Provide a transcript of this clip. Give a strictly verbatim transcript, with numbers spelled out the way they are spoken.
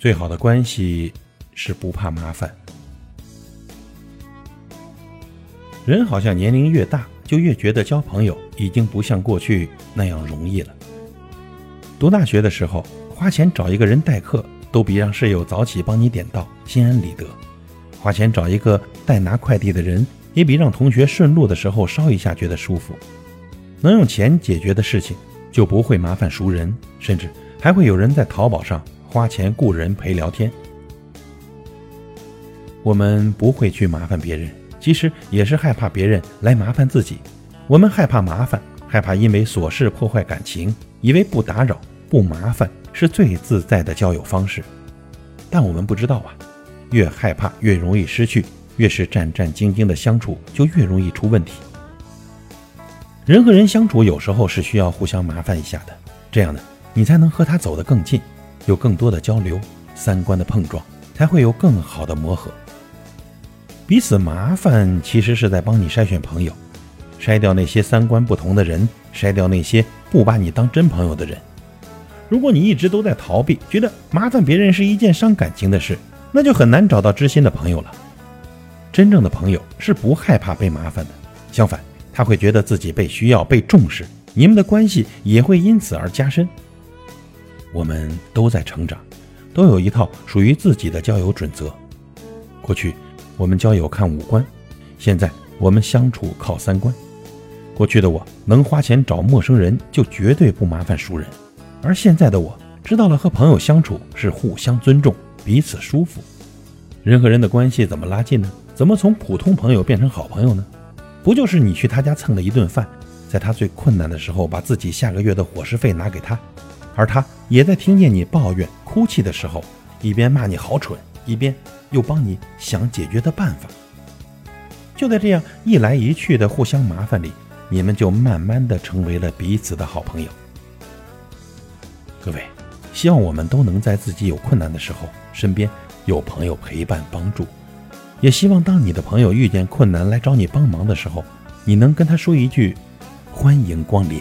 最好的关系是不怕麻烦。人好像年龄越大，就越觉得交朋友已经不像过去那样容易了。读大学的时候，花钱找一个人代课，都比让室友早起帮你点到心安理得；花钱找一个代拿快递的人，也比让同学顺路的时候捎一下觉得舒服。能用钱解决的事情，就不会麻烦熟人，甚至还会有人在淘宝上花钱雇人陪聊天。我们不会去麻烦别人，其实也是害怕别人来麻烦自己。我们害怕麻烦，害怕因为琐事破坏感情，以为不打扰、不麻烦是最自在的交友方式。但我们不知道啊，越害怕越容易失去，越是战战兢兢的相处，就越容易出问题。人和人相处有时候是需要互相麻烦一下的，这样呢，你才能和他走得更近，有更多的交流，三观的碰撞，才会有更好的磨合。彼此麻烦其实是在帮你筛选朋友，筛掉那些三观不同的人，筛掉那些不把你当真朋友的人。如果你一直都在逃避，觉得麻烦别人是一件伤感情的事，那就很难找到知心的朋友了。真正的朋友是不害怕被麻烦的，相反，他会觉得自己被需要、被重视，你们的关系也会因此而加深。我们都在成长，都有一套属于自己的交友准则。过去我们交友看五官，现在我们相处靠三观。过去的我能花钱找陌生人，就绝对不麻烦熟人，而现在的我知道了和朋友相处是互相尊重，彼此舒服。人和人的关系怎么拉近呢？怎么从普通朋友变成好朋友呢？不就是你去他家蹭了一顿饭，在他最困难的时候把自己下个月的伙食费拿给他，而他也在听见你抱怨哭泣的时候，一边骂你好蠢，一边又帮你想解决的办法。就在这样一来一去的互相麻烦里，你们就慢慢的成为了彼此的好朋友。各位，希望我们都能在自己有困难的时候，身边有朋友陪伴帮助，也希望当你的朋友遇见困难来找你帮忙的时候，你能跟他说一句欢迎光临。